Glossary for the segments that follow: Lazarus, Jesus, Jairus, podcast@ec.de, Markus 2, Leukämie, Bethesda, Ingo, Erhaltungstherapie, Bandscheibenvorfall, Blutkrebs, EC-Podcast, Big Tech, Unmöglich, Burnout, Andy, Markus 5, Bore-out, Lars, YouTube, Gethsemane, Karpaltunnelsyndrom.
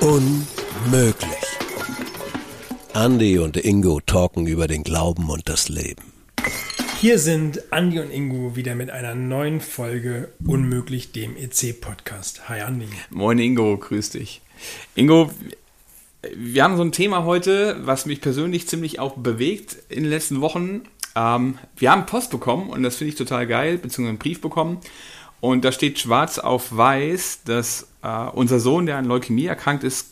Unmöglich. Andy und Ingo talken über den Glauben und das Leben. Hier sind Andy und Ingo wieder mit einer neuen Folge Unmöglich, dem EC-Podcast. Hi Andy. Moin Ingo, grüß dich. Ingo, wir haben so ein Thema heute, was mich persönlich ziemlich auch bewegt in den letzten Wochen. Wir haben Post bekommen und das finde ich total geil, beziehungsweise einen Brief bekommen. Und da steht schwarz auf weiß, dass unser Sohn, der an Leukämie erkrankt ist,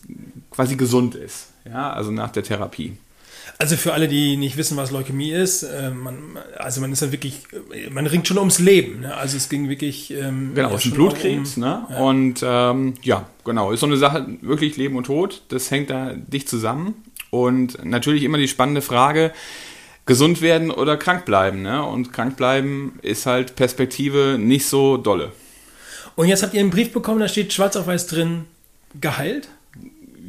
quasi gesund ist. Ja, also nach der Therapie. Also für alle, die nicht wissen, was Leukämie ist, man ist ja wirklich, man ringt schon ums Leben. Ne? Also es ging wirklich... genau, es ist ein Blutkrebs. Ne? Ja. Und ist so eine Sache, wirklich Leben und Tod, das hängt da dicht zusammen. Und natürlich immer die spannende Frage, gesund werden oder krank bleiben. Ne? Und krank bleiben ist halt Perspektive nicht so dolle. Und jetzt habt ihr einen Brief bekommen, da steht schwarz auf weiß drin, geheilt?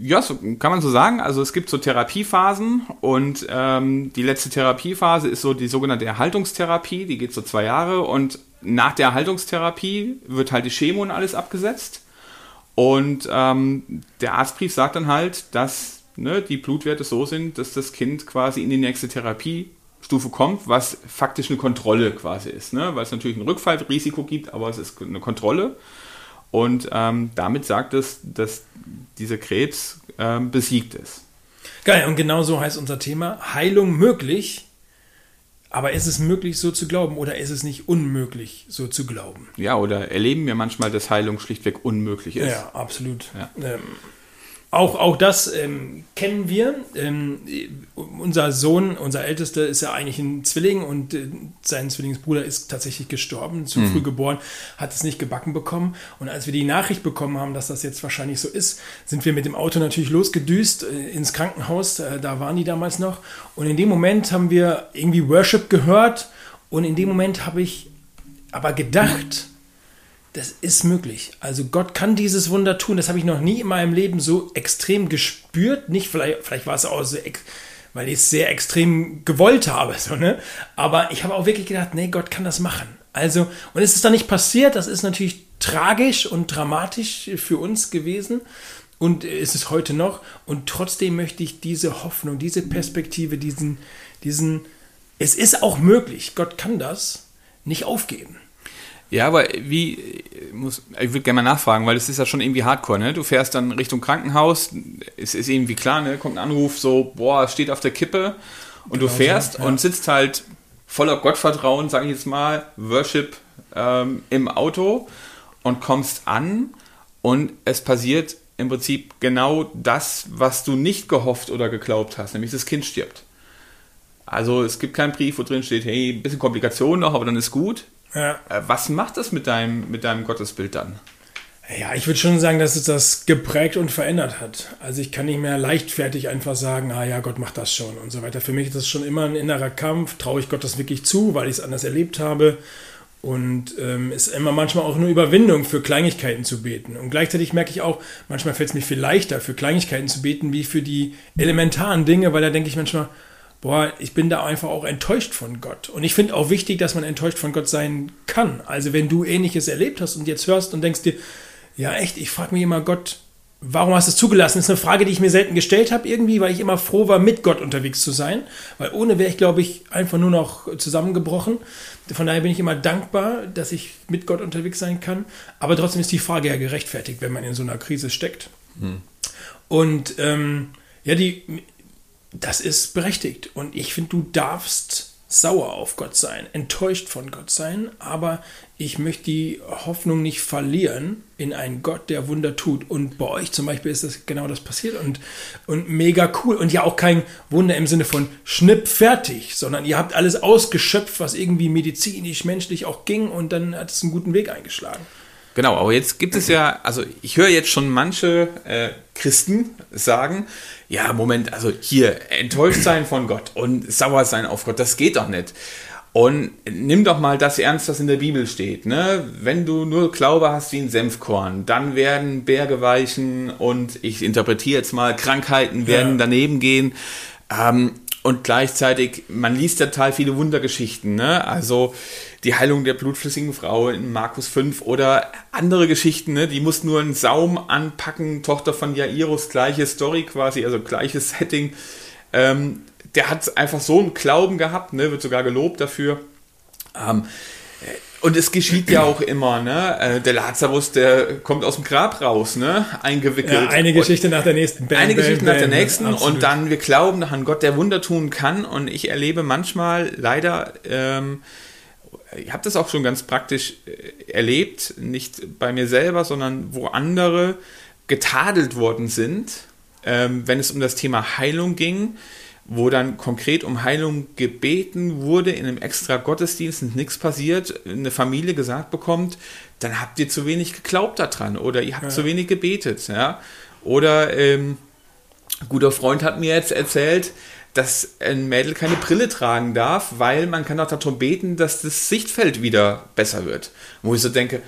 Ja, so kann man so sagen. Also es gibt so Therapiephasen und die letzte Therapiephase ist so die sogenannte Erhaltungstherapie, die geht so 2 Jahre und nach der Erhaltungstherapie wird halt die Chemo und alles abgesetzt und der Arztbrief sagt dann halt, dass die Blutwerte so sind, dass das Kind quasi in die nächste Therapiestufe kommt, was faktisch eine Kontrolle quasi ist, ne? Weil es natürlich ein Rückfallrisiko gibt, aber es ist eine Kontrolle. Und damit sagt es, dass dieser Krebs besiegt ist. Geil, und genau so heißt unser Thema, Heilung möglich, aber ist es möglich, so zu glauben oder ist es nicht unmöglich, so zu glauben? Ja, oder erleben wir manchmal, dass Heilung schlichtweg unmöglich ist. Ja, absolut. Ja. Auch das kennen wir. Unser Sohn, unser Ältester, ist ja eigentlich ein Zwilling und sein Zwillingsbruder ist tatsächlich gestorben, zu früh geboren, hat es nicht gebacken bekommen. Und als wir die Nachricht bekommen haben, dass das jetzt wahrscheinlich so ist, sind wir mit dem Auto natürlich losgedüst ins Krankenhaus, da waren die damals noch. Und in dem Moment haben wir irgendwie Worship gehört und in dem Moment habe ich aber gedacht... Das ist möglich. Also Gott kann dieses Wunder tun. Das habe ich noch nie in meinem Leben so extrem gespürt. Nicht, vielleicht war es auch so, weil ich es sehr extrem gewollt habe. So, ne? Aber ich habe auch wirklich gedacht, nee, Gott kann das machen. Also, und es ist dann nicht passiert. Das ist natürlich tragisch und dramatisch für uns gewesen. Und es ist heute noch. Und trotzdem möchte ich diese Hoffnung, diese Perspektive, diesen es ist auch möglich, Gott kann das, nicht aufgeben. Ja, aber ich würde gerne mal nachfragen, weil das ist ja schon irgendwie hardcore, ne? Du fährst dann Richtung Krankenhaus, es ist irgendwie klar, ne? Kommt ein Anruf, so, boah, steht auf der Kippe und genau, du fährst ja. Und sitzt halt voller Gottvertrauen, sage ich jetzt mal, Worship im Auto und kommst an und es passiert im Prinzip genau das, was du nicht gehofft oder geglaubt hast, nämlich das Kind stirbt. Also es gibt keinen Brief, wo drin steht, hey, ein bisschen Komplikationen noch, aber dann ist gut. Ja. Was macht das mit deinem Gottesbild dann? Ja, ich würde schon sagen, dass es das geprägt und verändert hat. Also ich kann nicht mehr leichtfertig einfach sagen, ah ja, Gott macht das schon und so weiter. Für mich ist das schon immer ein innerer Kampf. Traue ich Gott das wirklich zu, weil ich es anders erlebt habe? Und ist immer manchmal auch eine Überwindung, für Kleinigkeiten zu beten. Und gleichzeitig merke ich auch, manchmal fällt es mir viel leichter, für Kleinigkeiten zu beten, wie für die elementaren Dinge, weil da denke ich manchmal... Boah, ich bin da einfach auch enttäuscht von Gott. Und ich finde auch wichtig, dass man enttäuscht von Gott sein kann. Also wenn du Ähnliches erlebt hast und jetzt hörst und denkst dir, ja echt, ich frage mich immer, Gott, warum hast du es zugelassen? Das ist eine Frage, die ich mir selten gestellt habe irgendwie, weil ich immer froh war, mit Gott unterwegs zu sein. Weil ohne wäre ich, glaube ich, einfach nur noch zusammengebrochen. Von daher bin ich immer dankbar, dass ich mit Gott unterwegs sein kann. Aber trotzdem ist die Frage ja gerechtfertigt, wenn man in so einer Krise steckt. Hm. Und das ist berechtigt und ich finde, du darfst sauer auf Gott sein, enttäuscht von Gott sein, aber ich möchte die Hoffnung nicht verlieren in einen Gott, der Wunder tut und bei euch zum Beispiel ist das genau das passiert und mega cool und ja auch kein Wunder im Sinne von schnipp fertig, sondern ihr habt alles ausgeschöpft, was irgendwie medizinisch, menschlich auch ging und dann hat es einen guten Weg eingeschlagen. Genau, aber jetzt gibt es ja, also ich höre jetzt schon manche Christen sagen, ja Moment, also hier enttäuscht sein von Gott und sauer sein auf Gott, das geht doch nicht. Und nimm doch mal das ernst, was in der Bibel steht, ne? Wenn du nur Glaube hast wie ein Senfkorn, dann werden Berge weichen und ich interpretiere jetzt mal, Krankheiten werden daneben gehen. Und gleichzeitig, man liest ja total viele Wundergeschichten, ne? Also die Heilung der blutflüssigen Frau in Markus 5 oder andere Geschichten, ne? Die muss nur einen Saum anpacken, Tochter von Jairus, gleiche Story quasi, also gleiches Setting. Der hat einfach so einen Glauben gehabt, ne? Wird sogar gelobt dafür. Und es geschieht ja auch immer, ne? Der Lazarus, der kommt aus dem Grab raus, ne? Eingewickelt. Ja, eine Geschichte nach der nächsten. Eine Geschichte nach der nächsten. Absolut. Und dann, wir glauben an Gott, der Wunder tun kann. Und ich erlebe manchmal leider, ich habe das auch schon ganz praktisch erlebt, nicht bei mir selber, sondern wo andere getadelt worden sind, wenn es um das Thema Heilung ging, wo dann konkret um Heilung gebeten wurde, in einem extra Gottesdienst und nichts passiert, eine Familie gesagt bekommt, dann habt ihr zu wenig geglaubt daran oder ihr habt zu wenig gebetet. Ja? Oder ein guter Freund hat mir jetzt erzählt, dass ein Mädel keine Brille tragen darf, weil man kann auch darum beten, dass das Sichtfeld wieder besser wird. Wo ich so denke,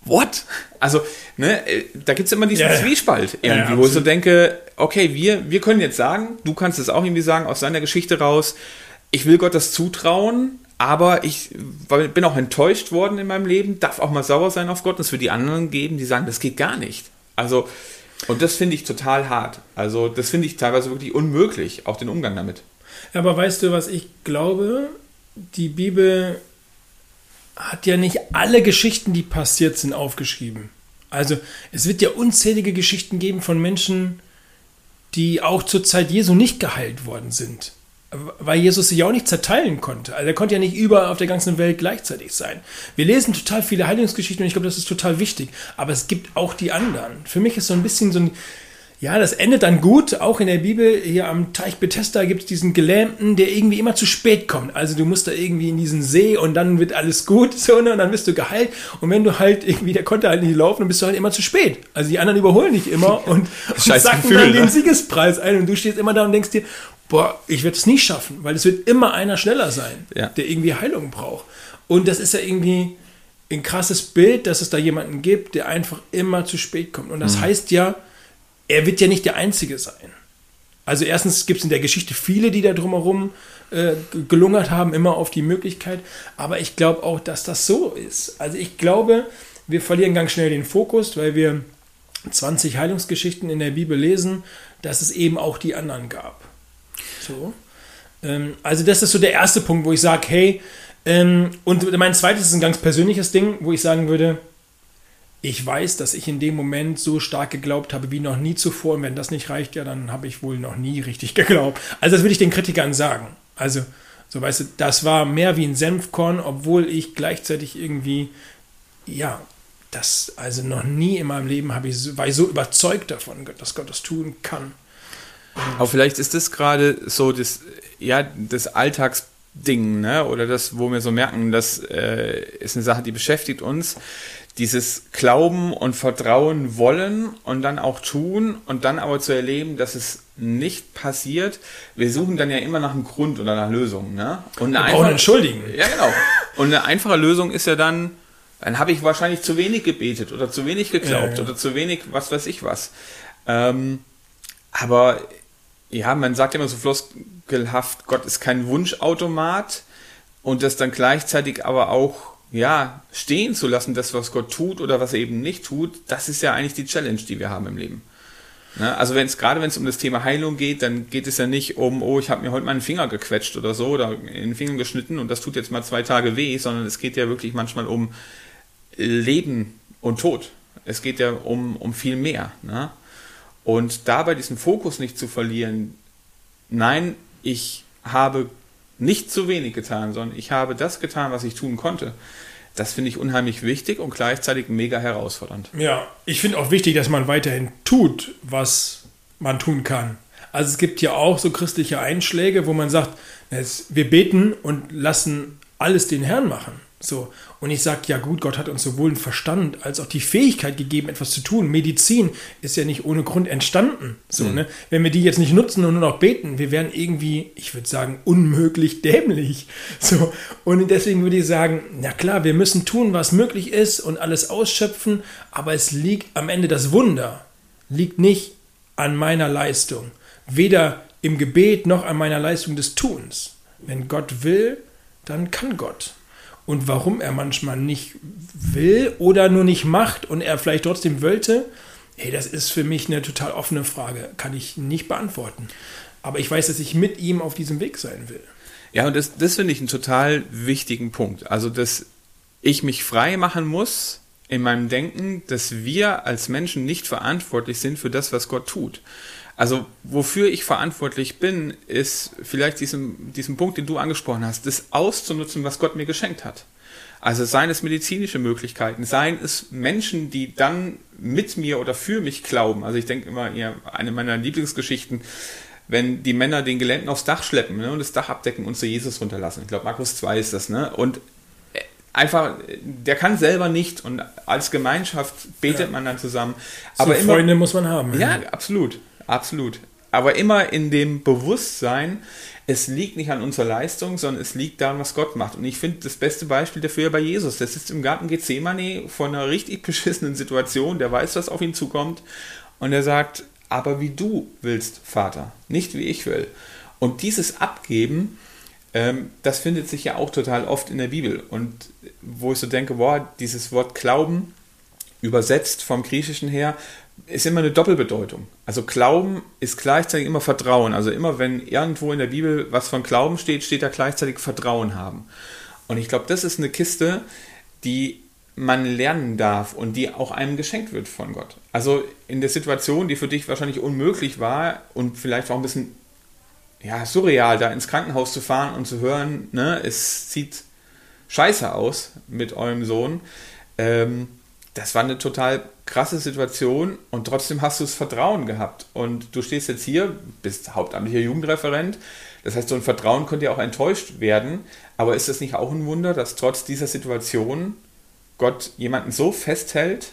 what? Also, ne, da gibt es immer diesen Zwiespalt irgendwie, wo ich so denke, okay, wir können jetzt sagen, du kannst es auch irgendwie sagen, aus seiner Geschichte raus, ich will Gott das zutrauen, aber ich bin auch enttäuscht worden in meinem Leben, darf auch mal sauer sein auf Gott, und es wird die anderen geben, die sagen, das geht gar nicht. Also, und das finde ich total hart. Also, das finde ich teilweise wirklich unmöglich, auch den Umgang damit. Aber weißt du, was ich glaube? Die Bibel hat ja nicht alle Geschichten, die passiert sind, aufgeschrieben. Also es wird ja unzählige Geschichten geben von Menschen, die auch zur Zeit Jesu nicht geheilt worden sind, weil Jesus sich auch nicht zerteilen konnte. Also er konnte ja nicht überall auf der ganzen Welt gleichzeitig sein. Wir lesen total viele Heilungsgeschichten und ich glaube, das ist total wichtig. Aber es gibt auch die anderen. Für mich ist so ein bisschen so ein... Ja, das endet dann gut. Auch in der Bibel, hier am Teich Bethesda, gibt es diesen Gelähmten, der irgendwie immer zu spät kommt. Also du musst da irgendwie in diesen See und dann wird alles gut, so, ne? Und dann wirst du geheilt. Und wenn du halt irgendwie, der konnte halt nicht laufen, dann bist du halt immer zu spät. Also die anderen überholen dich immer und sacken Gefühl, dann den Siegespreis ein. Und du stehst immer da und denkst dir, boah, ich werde es nie schaffen, weil es wird immer einer schneller sein, der irgendwie Heilung braucht. Und das ist ja irgendwie ein krasses Bild, dass es da jemanden gibt, der einfach immer zu spät kommt. Und das heißt ja, er wird ja nicht der Einzige sein. Also erstens gibt es in der Geschichte viele, die da drumherum gelungert haben, immer auf die Möglichkeit. Aber ich glaube auch, dass das so ist. Also ich glaube, wir verlieren ganz schnell den Fokus, weil wir 20 Heilungsgeschichten in der Bibel lesen, dass es eben auch die anderen gab. So. Also das ist so der erste Punkt, wo ich sage, hey, und mein zweites ist ein ganz persönliches Ding, wo ich sagen würde, ich weiß, dass ich in dem Moment so stark geglaubt habe wie noch nie zuvor. Und wenn das nicht reicht, ja, dann habe ich wohl noch nie richtig geglaubt. Also das will ich den Kritikern sagen. Also, so weißt du, das war mehr wie ein Senfkorn, obwohl ich gleichzeitig irgendwie, ja, das, also noch nie in meinem Leben war ich so überzeugt davon, dass Gott das tun kann. Aber vielleicht ist das gerade so das, ja, das Alltagsding, ne? Oder das, wo wir so merken, das ist eine Sache, die beschäftigt uns. Dieses Glauben und Vertrauen wollen und dann auch tun und dann aber zu erleben, dass es nicht passiert. Wir suchen dann ja immer nach einem Grund oder einer Lösung. Ne? Und wir brauchen einen Schuldigen. Ja, genau. Und eine einfache Lösung ist ja dann habe ich wahrscheinlich zu wenig gebetet oder zu wenig geglaubt oder zu wenig was weiß ich was. Aber ja, man sagt ja immer so floskelhaft, Gott ist kein Wunschautomat, und das dann gleichzeitig aber auch stehen zu lassen, das, was Gott tut oder was er eben nicht tut, das ist ja eigentlich die Challenge, die wir haben im Leben. Ne? Also wenn es um das Thema Heilung geht, dann geht es ja nicht um, oh, ich habe mir heute meinen Finger gequetscht oder so oder in den Finger geschnitten und das tut jetzt mal 2 Tage weh, sondern es geht ja wirklich manchmal um Leben und Tod. Es geht ja um viel mehr. Ne? Und dabei diesen Fokus nicht zu verlieren, nein, ich habe nicht zu wenig getan, sondern ich habe das getan, was ich tun konnte. Das finde ich unheimlich wichtig und gleichzeitig mega herausfordernd. Ja, ich finde auch wichtig, dass man weiterhin tut, was man tun kann. Also es gibt ja auch so christliche Einschläge, wo man sagt, wir beten und lassen alles den Herrn machen. So. Und ich sage, ja gut, Gott hat uns sowohl den Verstand als auch die Fähigkeit gegeben, etwas zu tun. Medizin ist ja nicht ohne Grund entstanden. So, ne? Wenn wir die jetzt nicht nutzen und nur noch beten, wir wären irgendwie, ich würde sagen, unmöglich dämlich. So. Und deswegen würde ich sagen, na klar, wir müssen tun, was möglich ist und alles ausschöpfen, aber es liegt am Ende, das Wunder liegt nicht an meiner Leistung. Weder im Gebet noch an meiner Leistung des Tuns. Wenn Gott will, dann kann Gott. und warum er manchmal nicht will oder nur nicht macht und er vielleicht trotzdem wollte, hey, das ist für mich eine total offene Frage, kann ich nicht beantworten. Aber ich weiß, dass ich mit ihm auf diesem Weg sein will. Ja, und das finde ich einen total wichtigen Punkt. Also, dass ich mich frei machen muss in meinem Denken, dass wir als Menschen nicht verantwortlich sind für das, was Gott tut. Also, wofür ich verantwortlich bin, ist vielleicht diesen Punkt, den du angesprochen hast, das auszunutzen, was Gott mir geschenkt hat. Also seien es medizinische Möglichkeiten, seien es Menschen, die dann mit mir oder für mich glauben. Also ich denke immer, ja, eine meiner Lieblingsgeschichten, wenn die Männer den Geländen aufs Dach schleppen, ne, und das Dach abdecken und zu Jesus runterlassen. Ich glaube, Markus 2 ist das, ne? Und einfach, der kann selber nicht und als Gemeinschaft betet man dann zusammen. Aber so immer, Freunde muss man haben. Ja, absolut. Absolut. Aber immer in dem Bewusstsein, es liegt nicht an unserer Leistung, sondern es liegt daran, was Gott macht. Und ich finde das beste Beispiel dafür ja bei Jesus. Der sitzt im Garten Gethsemane vor einer richtig beschissenen Situation, der weiß, was auf ihn zukommt. Und er sagt, aber wie du willst, Vater, nicht wie ich will. Und dieses Abgeben, das findet sich ja auch total oft in der Bibel. Und wo ich so denke, boah, dieses Wort Glauben, übersetzt vom Griechischen her, ist immer eine Doppelbedeutung. Also Glauben ist gleichzeitig immer Vertrauen. Also immer, wenn irgendwo in der Bibel was von Glauben steht, steht da gleichzeitig Vertrauen haben. Und ich glaube, das ist eine Kiste, die man lernen darf und die auch einem geschenkt wird von Gott. Also in der Situation, die für dich wahrscheinlich unmöglich war und vielleicht auch ein bisschen surreal, da ins Krankenhaus zu fahren und zu hören, ne, es sieht scheiße aus mit eurem Sohn, das war eine total krasse Situation und trotzdem hast du das Vertrauen gehabt. Und du stehst jetzt hier, bist hauptamtlicher Jugendreferent. Das heißt, so ein Vertrauen könnte ja auch enttäuscht werden. Aber ist das nicht auch ein Wunder, dass trotz dieser Situation Gott jemanden so festhält,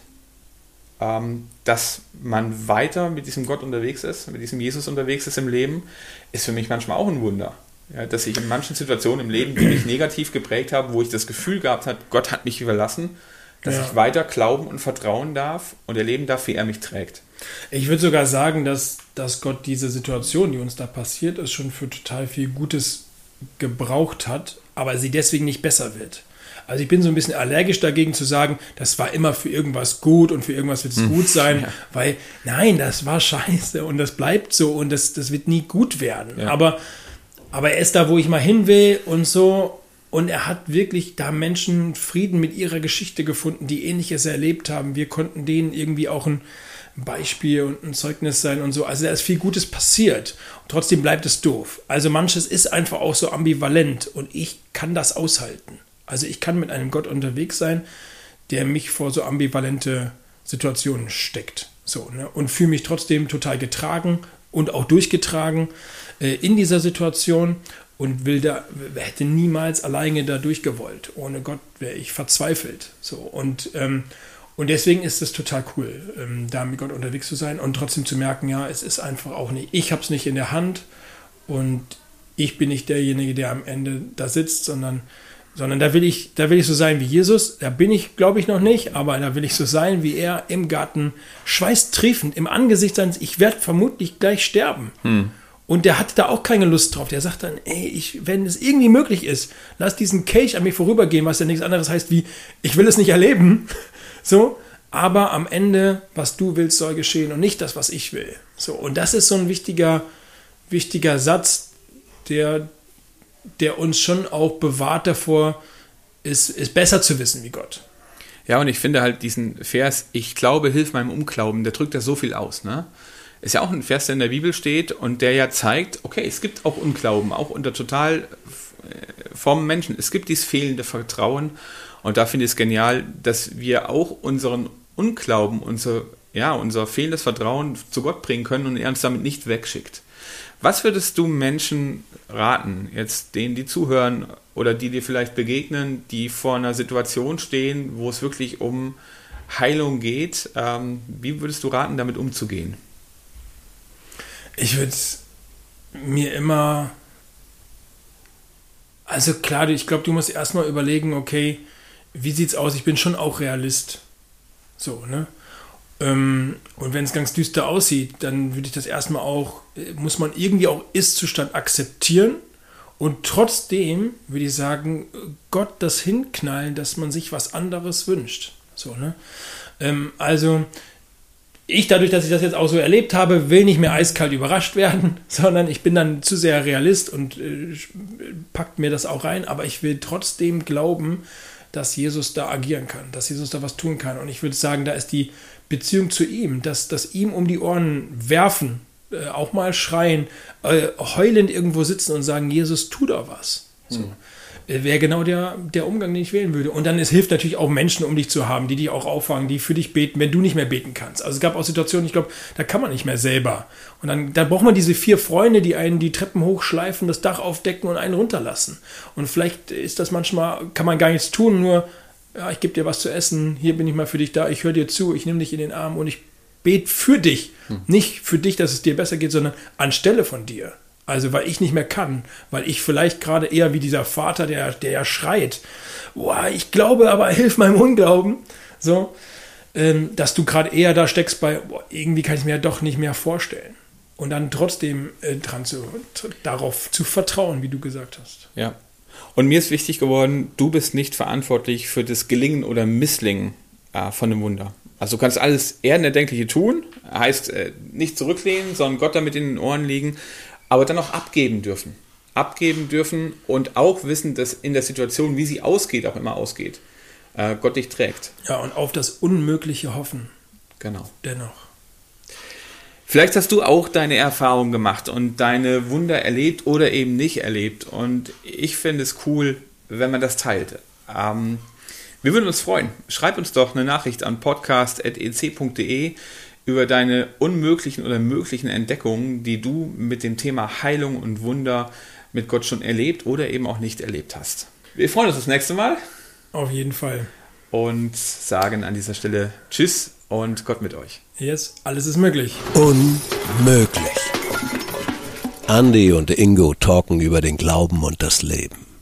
dass man weiter mit diesem Gott unterwegs ist, mit diesem Jesus unterwegs ist im Leben? Ist für mich manchmal auch ein Wunder. Ja, dass ich in manchen Situationen im Leben, die mich negativ geprägt haben, wo ich das Gefühl gehabt habe, Gott hat mich überlassen, dass ich weiter glauben und vertrauen darf und erleben darf, wie er mich trägt. Ich würde sogar sagen, dass Gott diese Situation, die uns da passiert ist, schon für total viel Gutes gebraucht hat, aber sie deswegen nicht besser wird. Also ich bin so ein bisschen allergisch dagegen zu sagen, das war immer für irgendwas gut und für irgendwas wird es gut sein, weil nein, das war scheiße und das bleibt so und das wird nie gut werden. Ja. Aber er ist da, wo ich mal hin will und so. Und er hat wirklich da Menschen Frieden mit ihrer Geschichte gefunden, die Ähnliches erlebt haben. Wir konnten denen irgendwie auch ein Beispiel und ein Zeugnis sein und so. Also da ist viel Gutes passiert. Und trotzdem bleibt es doof. Also manches ist einfach auch so ambivalent und ich kann das aushalten. Also ich kann mit einem Gott unterwegs sein, der mich vor so ambivalente Situationen steckt. So, ne? Und fühle mich trotzdem total getragen und auch durchgetragen in dieser Situation. Und hätte niemals alleine da durchgewollt. Ohne Gott wäre ich verzweifelt. So. Und deswegen ist es total cool, da mit Gott unterwegs zu sein und trotzdem zu merken, ja, es ist einfach auch nicht, ich habe es nicht in der Hand und ich bin nicht derjenige, der am Ende da sitzt, sondern da will ich so sein wie Jesus. Da bin ich, glaube ich, noch nicht, aber da will ich so sein wie er im Garten, schweißtriefend, im Angesicht seines, ich werde vermutlich gleich sterben. Und der hatte da auch keine Lust drauf. Der sagt dann, ey, wenn es irgendwie möglich ist, lass diesen Kelch an mir vorübergehen, was ja nichts anderes heißt wie, ich will es nicht erleben. So, aber am Ende, was du willst, soll geschehen und nicht das, was ich will. So, und das ist so ein wichtiger Satz, der uns schon auch bewahrt davor, ist besser zu wissen wie Gott. Ja, und ich finde halt diesen Vers, ich glaube, hilf meinem Unglauben, der drückt da so viel aus, ne? Ist ja auch ein Vers, der in der Bibel steht und der ja zeigt, okay, es gibt auch Unglauben, auch unter total frommen Menschen. Es gibt dieses fehlende Vertrauen und da finde ich es genial, dass wir auch unseren Unglauben, unser fehlendes Vertrauen zu Gott bringen können und er uns damit nicht wegschickt. Was würdest du Menschen raten, jetzt denen, die zuhören oder die dir vielleicht begegnen, die vor einer Situation stehen, wo es wirklich um Heilung geht? Wie würdest du raten, damit umzugehen? Ich würde mir immer, also klar, ich glaube, du musst erstmal überlegen, okay, wie sieht's aus? Ich bin schon auch Realist. So, ne? Und wenn es ganz düster aussieht, dann würde ich das erstmal auch, muss man irgendwie auch Ist-Zustand akzeptieren Und trotzdem würde ich sagen, Gott das hinknallen, dass man sich was anderes wünscht. So, ne? Also ich, dadurch, dass ich das jetzt auch so erlebt habe, will nicht mehr eiskalt überrascht werden, sondern ich bin dann zu sehr Realist und packt mir das auch rein. Aber ich will trotzdem glauben, dass Jesus da agieren kann, dass Jesus da was tun kann. Und ich würde sagen, da ist die Beziehung zu ihm, dass ihm um die Ohren werfen, auch mal schreien, heulend irgendwo sitzen und sagen, Jesus, tu da was. So. Wäre genau der Umgang, den ich wählen würde. Und dann es hilft natürlich auch, Menschen um dich zu haben, die dich auch auffangen, die für dich beten, wenn du nicht mehr beten kannst. Also es gab auch Situationen, ich glaube, da kann man nicht mehr selber. Und dann braucht man diese 4 Freunde, die einen die Treppen hochschleifen, das Dach aufdecken und einen runterlassen. Und vielleicht ist das manchmal, kann man gar nichts tun, nur, ja, ich gebe dir was zu essen, hier bin ich mal für dich da, ich höre dir zu, ich nehme dich in den Arm und ich bete für dich. Nicht für dich, dass es dir besser geht, sondern anstelle von dir. Also weil ich nicht mehr kann, weil ich vielleicht gerade eher wie dieser Vater, der ja schreit, boah, ich glaube, aber hilf meinem Unglauben, so, dass du gerade eher da steckst bei, boah, irgendwie kann ich es mir ja doch nicht mehr vorstellen. Und dann trotzdem darauf zu vertrauen, wie du gesagt hast. Ja, und mir ist wichtig geworden, du bist nicht verantwortlich für das Gelingen oder Misslingen von dem Wunder. Also du kannst alles Erdenerdenkliche tun, heißt nicht zurücklehnen, sondern Gott damit in den Ohren liegen, aber dann auch abgeben dürfen. Abgeben dürfen und auch wissen, dass in der Situation, wie sie ausgeht, auch immer ausgeht, Gott dich trägt. Ja, und auf das Unmögliche hoffen. Genau. Dennoch. Vielleicht hast du auch deine Erfahrung gemacht und deine Wunder erlebt oder eben nicht erlebt. Und ich finde es cool, wenn man das teilt. Wir würden uns freuen. Schreib uns doch eine Nachricht an podcast@ec.de. über deine unmöglichen oder möglichen Entdeckungen, die du mit dem Thema Heilung und Wunder mit Gott schon erlebt oder eben auch nicht erlebt hast. Wir freuen uns das nächste Mal. Auf jeden Fall. Und sagen an dieser Stelle Tschüss und Gott mit euch. Yes, alles ist möglich. Unmöglich. Andy und Ingo talken über den Glauben und das Leben.